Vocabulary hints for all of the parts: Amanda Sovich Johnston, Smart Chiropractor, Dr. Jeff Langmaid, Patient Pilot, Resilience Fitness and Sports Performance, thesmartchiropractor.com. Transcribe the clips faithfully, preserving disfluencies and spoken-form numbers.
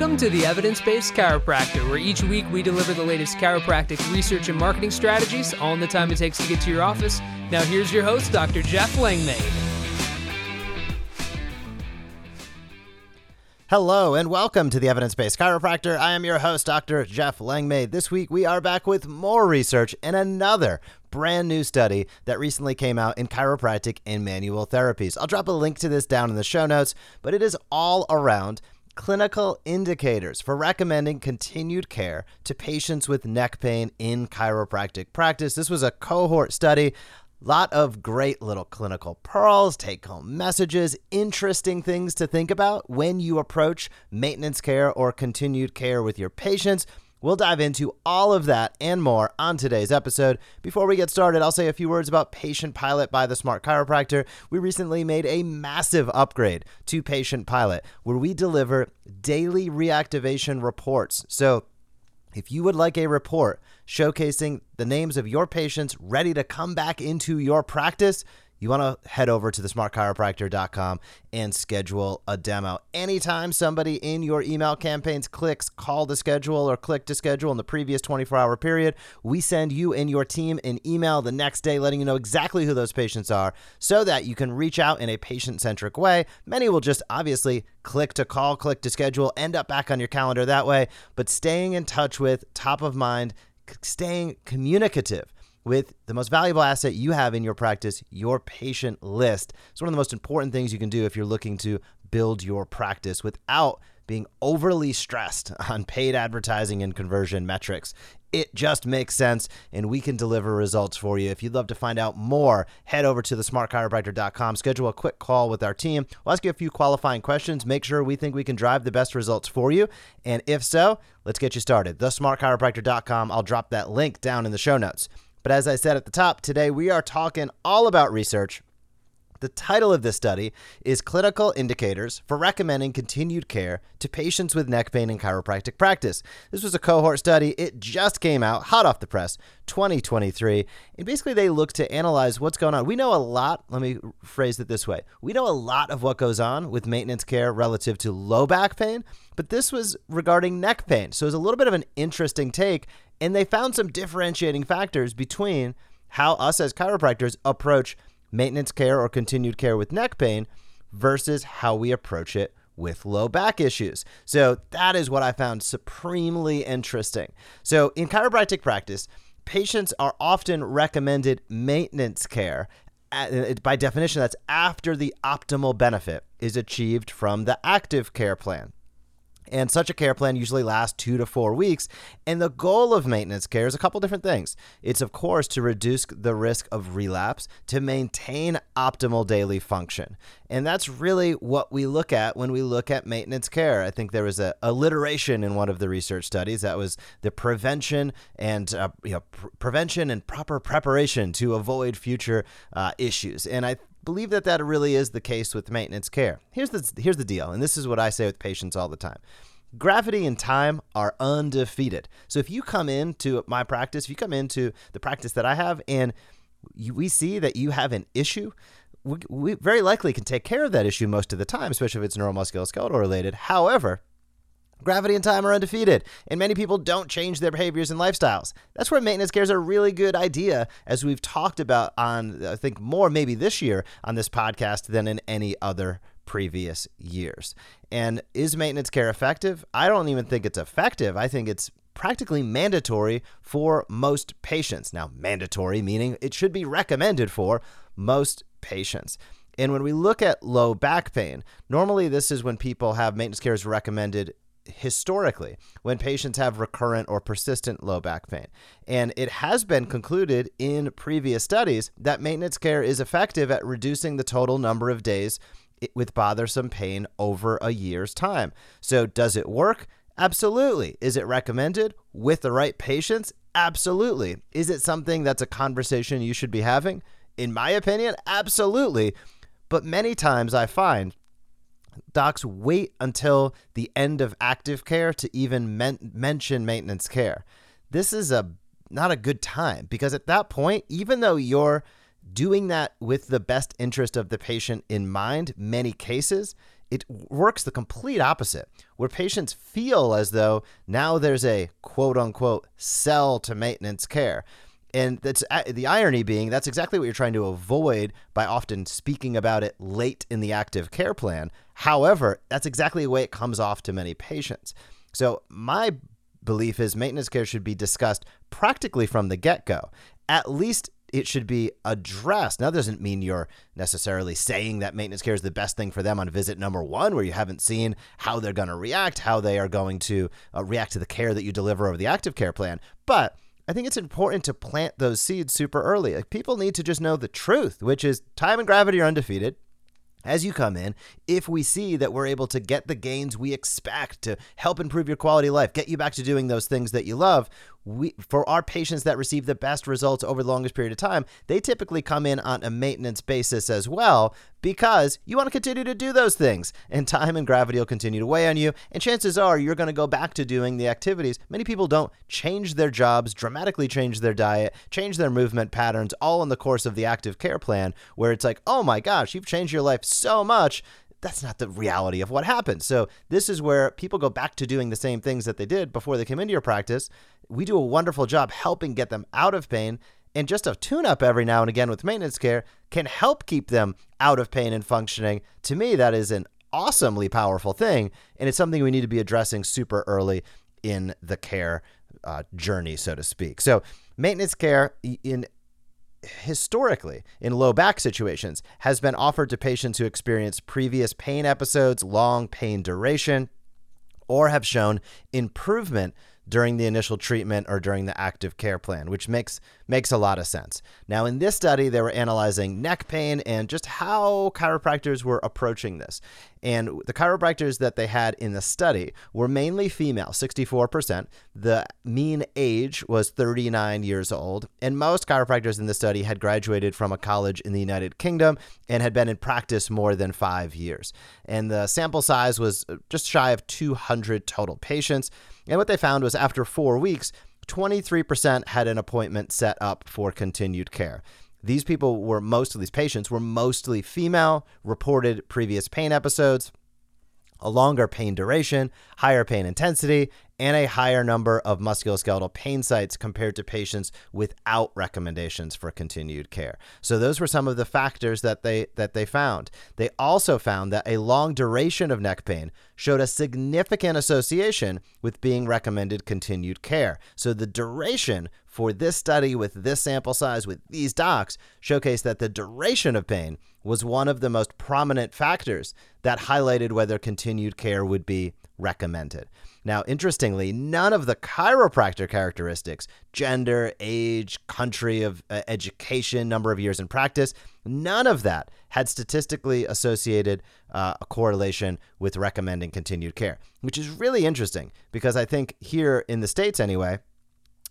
Welcome to the Evidence-Based Chiropractor, where each week we deliver the latest chiropractic research and marketing strategies, all in the time it takes to get to your office. Now here's your host, Doctor Jeff Langmaid. Hello and welcome to the Evidence-Based Chiropractor. I am your host, Doctor Jeff Langmaid. This week we are back with more research and another brand new study that recently came out in chiropractic and manual therapies. I'll drop a link to this down in the show notes, but it is all around clinical indicators for recommending continued care to patients with neck pain in chiropractic practice. This was a cohort study. Lot of great little clinical pearls, take-home messages, interesting things to think about when you approach maintenance care or continued care with your patients. We'll dive into all of that and more on today's episode. Before we get started, I'll say a few words about Patient Pilot by the Smart Chiropractor. We recently made a massive upgrade to Patient Pilot, where we deliver daily reactivation reports. So if you would like a report showcasing the names of your patients ready to come back into your practice, you want to head over to the smart chiropractor dot com and schedule a demo. Anytime somebody in your email campaigns clicks call to schedule or click to schedule in the previous twenty-four hour period, we send you and your team an email the next day letting you know exactly who those patients are so that you can reach out in a patient-centric way. Many will just obviously click to call, click to schedule, end up back on your calendar that way, but staying in touch with, top of mind, staying communicative with the most valuable asset you have in your practice, your patient list. It's one of the most important things you can do if you're looking to build your practice without being overly stressed on paid advertising and conversion metrics. It just makes sense, and we can deliver results for you. If you'd love to find out more, head over to the smart chiropractor dot com, schedule a quick call with our team. We'll ask you a few qualifying questions, make sure we think we can drive the best results for you, and if so, let's get you started. the smart chiropractor dot com. I'll drop that link down in the show notes. But as I said at the top, today we are talking all about research. The title of this study is Clinical Indicators for Recommending Continued Care to Patients with Neck Pain in Chiropractic Practice. This was a cohort study. It just came out, hot off the press, twenty twenty-three. And basically they look to analyze what's going on. We know a lot, let me phrase it this way. We know a lot of what goes on with maintenance care relative to low back pain, but this was regarding neck pain. So it was a little bit of an interesting take, and they found some differentiating factors between how us as chiropractors approach maintenance care or continued care with neck pain versus how we approach it with low back issues. So that is what I found supremely interesting. So in chiropractic practice, patients are often recommended maintenance care. By definition, that's after the optimal benefit is achieved from the active care plan. And such a care plan usually lasts two to four weeks. And the goal of maintenance care is a couple different things. It's, of course, to reduce the risk of relapse, to maintain optimal daily function. And that's really what we look at when we look at maintenance care. I think there was a alliteration in one of the research studies that was the prevention and uh, you know, pr- prevention and proper preparation to avoid future uh, issues. And I believe that that really is the case with maintenance care. Here's the here's the deal, and this is what I say with patients all the time. Gravity and time are undefeated. So if you come into my practice, if you come into the practice that I have, and you, we see that you have an issue, we, we very likely can take care of that issue most of the time, especially if it's neuromusculoskeletal related. However, gravity and time are undefeated, and many people don't change their behaviors and lifestyles. That's where maintenance care is a really good idea, as we've talked about on, I think, more maybe this year on this podcast than in any other previous years. And is maintenance care effective? I don't even think it's effective. I think it's practically mandatory for most patients. Now, mandatory meaning it should be recommended for most patients. And when we look at low back pain, normally this is when people have maintenance care is recommended historically, when patients have recurrent or persistent low back pain. And it has been concluded in previous studies that maintenance care is effective at reducing the total number of days with bothersome pain over a year's time. So does it work? Absolutely. Is it recommended with the right patients? Absolutely. Is it something that's a conversation you should be having? In my opinion, absolutely. But many times I find docs wait until the end of active care to even men- mention maintenance care. This is a not a good time, because at that point, even though you're doing that with the best interest of the patient in mind, many cases, it works the complete opposite, where patients feel as though now there's a quote unquote sell to maintenance care. And that's the irony being that's exactly what you're trying to avoid by often speaking about it late in the active care plan. However, that's exactly the way it comes off to many patients. So my belief is maintenance care should be discussed practically from the get-go. At least it should be addressed. Now, that doesn't mean you're necessarily saying that maintenance care is the best thing for them on visit number one, where you haven't seen how they're going to react, how they are going to uh, react to the care that you deliver over the active care plan. But I think it's important to plant those seeds super early. Like, people need to just know the truth, which is time and gravity are undefeated. As you come in, if we see that we're able to get the gains we expect to help improve your quality of life, get you back to doing those things that you love, we, for our patients that receive the best results over the longest period of time, they typically come in on a maintenance basis as well, because you want to continue to do those things, and time and gravity will continue to weigh on you, and chances are you're going to go back to doing the activities. Many people don't change their jobs, dramatically change their diet, change their movement patterns, all in the course of the active care plan, where it's like, oh my gosh, you've changed your life so much. That's not the reality of what happens. So this is where people go back to doing the same things that they did before they came into your practice. We do a wonderful job helping get them out of pain, and just a tune-up every now and again with maintenance care can help keep them out of pain and functioning. To me, that is an awesomely powerful thing, and it's something we need to be addressing super early in the care uh, journey, so to speak. So maintenance care in historically in low back situations has been offered to patients who experience previous pain episodes, long pain duration, or have shown improvement during the initial treatment or during the active care plan, which makes makes a lot of sense. Now, in this study, they were analyzing neck pain and just how chiropractors were approaching this. And the chiropractors that they had in the study were mainly female, sixty-four percent. The mean age was thirty-nine years old. And most chiropractors in the study had graduated from a college in the United Kingdom and had been in practice more than five years. And the sample size was just shy of two hundred total patients. And what they found was after four weeks, twenty-three percent had an appointment set up for continued care. These people were most of these patients were mostly female, reported previous pain episodes, a longer pain duration, higher pain intensity, and a higher number of musculoskeletal pain sites compared to patients without recommendations for continued care. So those were some of the factors that they that they found. They also found that a long duration of neck pain showed a significant association with being recommended continued care. So the duration for this study with this sample size with these docs showcased that the duration of pain was one of the most prominent factors that highlighted whether continued care would be recommended. Now, interestingly, none of the chiropractor characteristics, gender, age, country of uh, education, number of years in practice, none of that had statistically associated uh, a correlation with recommending continued care, which is really interesting because I think here in the States anyway,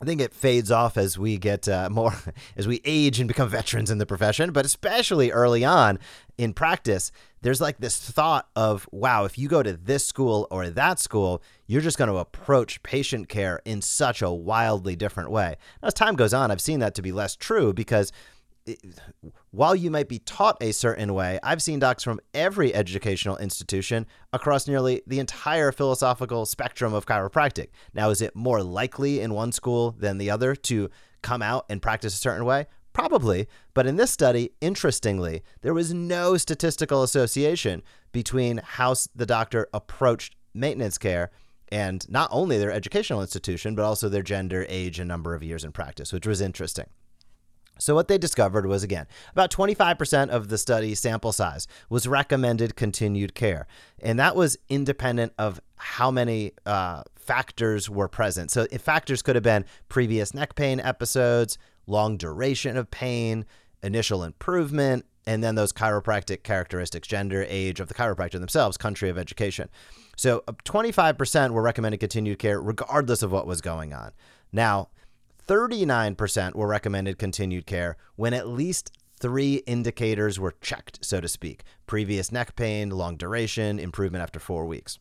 I think it fades off as we get uh, more, as we age and become veterans in the profession, but especially early on in practice, there's like this thought of, wow, if you go to this school or that school, you're just going to approach patient care in such a wildly different way. Now, as time goes on, I've seen that to be less true because it, while you might be taught a certain way, I've seen docs from every educational institution across nearly the entire philosophical spectrum of chiropractic. Now, is it more likely in one school than the other to come out and practice a certain way? Probably. But in this study, interestingly, there was no statistical association between how the doctor approached maintenance care and not only their educational institution, but also their gender, age, and number of years in practice, which was interesting. So what they discovered was, again, about twenty-five percent of the study sample size was recommended continued care. And that was independent of how many uh, factors were present. So if factors could have been previous neck pain episodes, long duration of pain, initial improvement, and then those chiropractic characteristics, gender, age of the chiropractor themselves, country of education. So twenty-five percent were recommended continued care regardless of what was going on. Now, thirty-nine percent were recommended continued care when at least three indicators were checked, so to speak: previous neck pain, long duration, improvement after four weeks.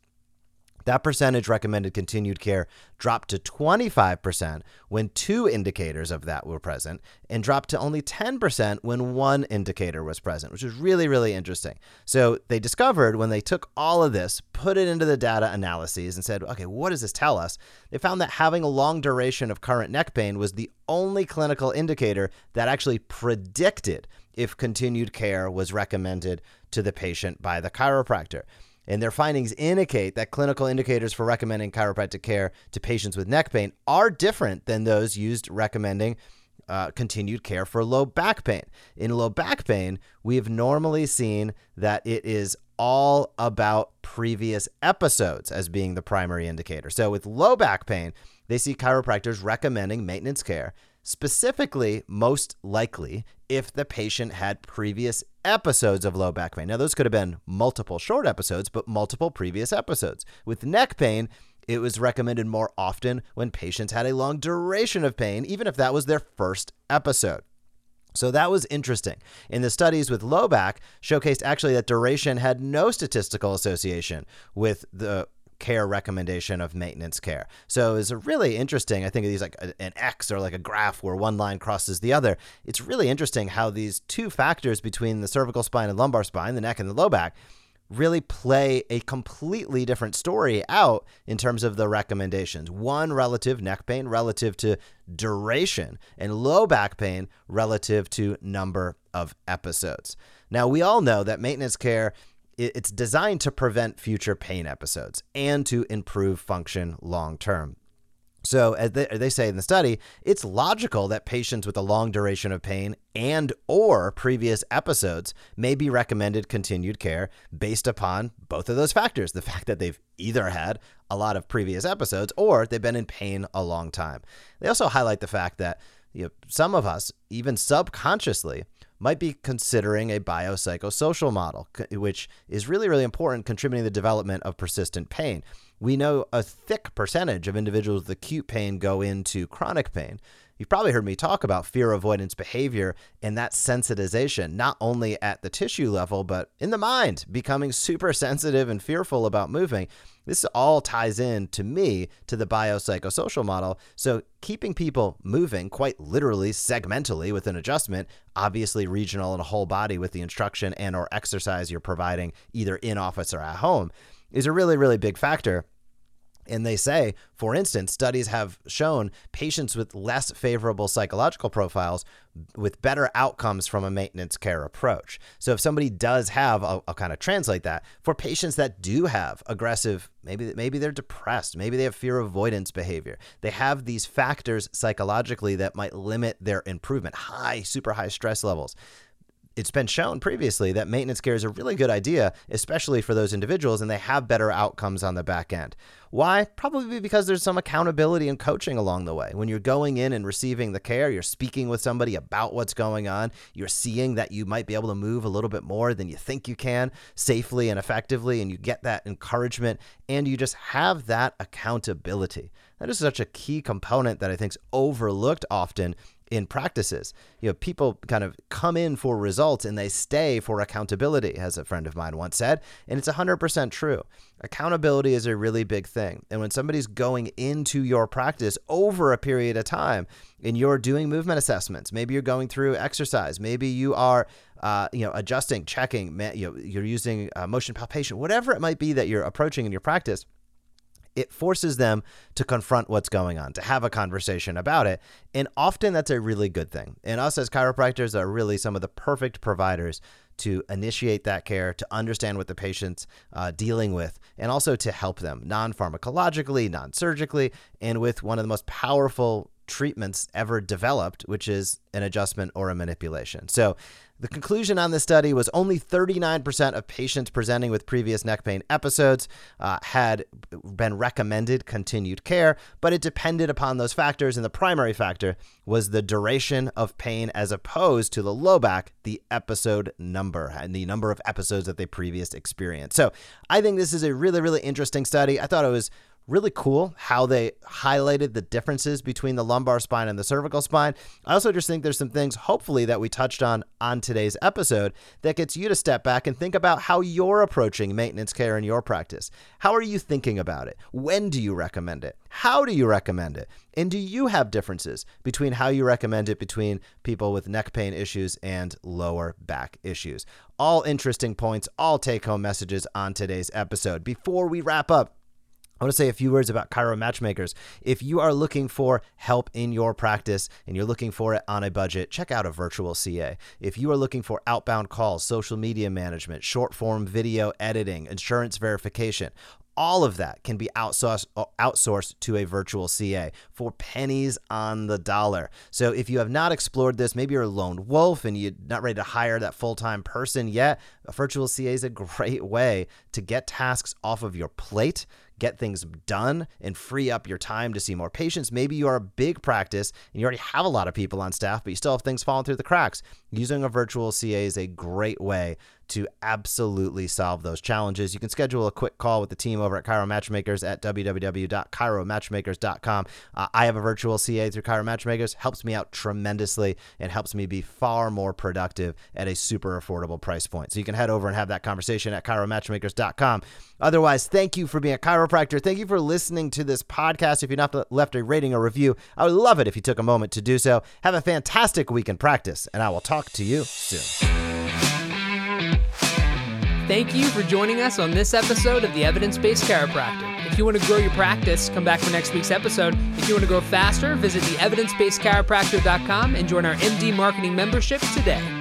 That percentage recommended continued care dropped to twenty-five percent when two indicators of that were present, and dropped to only ten percent when one indicator was present, which is really, really interesting. So they discovered when they took all of this, put it into the data analyses and said, okay, what does this tell us? They found that having a long duration of current neck pain was the only clinical indicator that actually predicted if continued care was recommended to the patient by the chiropractor. And their findings indicate that clinical indicators for recommending chiropractic care to patients with neck pain are different than those used recommending uh, continued care for low back pain. In low back pain, we have normally seen that it is all about previous episodes as being the primary indicator. So with low back pain, they see chiropractors recommending maintenance care, specifically, most likely, if the patient had previous episodes of low back pain. Now, those could have been multiple short episodes, but multiple previous episodes. With neck pain, it was recommended more often when patients had a long duration of pain, even if that was their first episode. So that was interesting. And the studies with low back showcased actually that duration had no statistical association with the care recommendation of maintenance care. So it's really interesting. I think of these like a, an X or like a graph where one line crosses the other. It's really interesting how these two factors between the cervical spine and lumbar spine, the neck and the low back, really play a completely different story out in terms of the recommendations. One relative neck pain relative to duration, and low back pain relative to number of episodes. Now, we all know that maintenance care, it's designed to prevent future pain episodes and to improve function long-term. So as they, they say in the study, it's logical that patients with a long duration of pain and or previous episodes may be recommended continued care based upon both of those factors, the fact that they've either had a lot of previous episodes or they've been in pain a long time. They also highlight the fact that, you know, some of us, even subconsciously, might be considering a biopsychosocial model, which is really, really important, contributing to the development of persistent pain. We know a thick percentage of individuals with acute pain go into chronic pain. You've probably heard me talk about fear avoidance behavior and that sensitization, not only at the tissue level, but in the mind, becoming super sensitive and fearful about moving. This all ties in, to me, to the biopsychosocial model. So keeping people moving, quite literally, segmentally with an adjustment, obviously regional and whole body with the instruction and or exercise you're providing either in office or at home, is a really, really big factor. And they say, for instance, studies have shown patients with less favorable psychological profiles with better outcomes from a maintenance care approach. So if somebody does have, I'll, I'll kind of translate that, for patients that do have aggressive, maybe maybe they're depressed, maybe they have fear avoidance behavior, they have these factors psychologically that might limit their improvement, high, super high stress levels. It's been shown previously that maintenance care is a really good idea, especially for those individuals, and they have better outcomes on the back end. Why? Probably because there's some accountability and coaching along the way. When you're going in and receiving the care, you're speaking with somebody about what's going on. You're seeing that you might be able to move a little bit more than you think you can safely and effectively, and you get that encouragement, and you just have that accountability. That is such a key component that I think is overlooked often in practices. You know, people kind of come in for results and they stay for accountability, as a friend of mine once said, and it's one hundred percent true. Accountability is a really big thing. And when somebody's going into your practice over a period of time and you're doing movement assessments, maybe you're going through exercise, maybe you are uh, you know, adjusting, checking, you know, you're using uh, motion palpation, whatever it might be that you're approaching in your practice, it forces them to confront what's going on, to have a conversation about it. And often that's a really good thing. And us as chiropractors are really some of the perfect providers to initiate that care, to understand what the patient's uh, dealing with, and also to help them non-pharmacologically, non-surgically, and with one of the most powerful treatments ever developed, which is an adjustment or a manipulation. So the conclusion on this study was only thirty-nine percent of patients presenting with previous neck pain episodes uh, had been recommended continued care, but it depended upon those factors, and the primary factor was the duration of pain as opposed to the low back, the episode number and the number of episodes that they previously experienced. So I think this is a really, really interesting study. I thought it was Really cool how they highlighted the differences between the lumbar spine and the cervical spine. I also just think there's some things, hopefully, that we touched on on today's episode that gets you to step back and think about how you're approaching maintenance care in your practice. How are you thinking about it? When do you recommend it? How do you recommend it? And do you have differences between how you recommend it between people with neck pain issues and lower back issues? All interesting points, all take-home messages on today's episode. Before we wrap up, I want to say a few words about Chiro Matchmakers. If you are looking for help in your practice and you're looking for it on a budget, check out a virtual C A. If you are looking for outbound calls, social media management, short-form video editing, insurance verification, all of that can be outsourced, outsourced to a virtual C A for pennies on the dollar. So if you have not explored this, maybe you're a lone wolf and you're not ready to hire that full-time person yet, a virtual C A is a great way to get tasks off of your plate, get things done, and free up your time to see more patients. Maybe you are a big practice and you already have a lot of people on staff, but you still have things falling through the cracks. Using a virtual C A is a great way to absolutely solve those challenges. You can schedule a quick call with the team over at Chiro Matchmakers at w w w dot chiro matchmakers dot com. Uh, I have a virtual C A through Chiro Matchmakers. Helps me out tremendously and helps me be far more productive at a super affordable price point. So you can head over and have that conversation at chiro matchmakers dot com. Otherwise, thank you for being a chiropractor. Thank you for listening to this podcast. If you've not left a rating or review, I would love it if you took a moment to do so. Have a fantastic week in practice, and I will talk to you soon. Thank you for joining us on this episode of the Evidence-Based Chiropractor. If you want to grow your practice, come back for next week's episode. If you want to grow faster, visit the evidence based chiropractor dot com and join our M D Marketing membership today.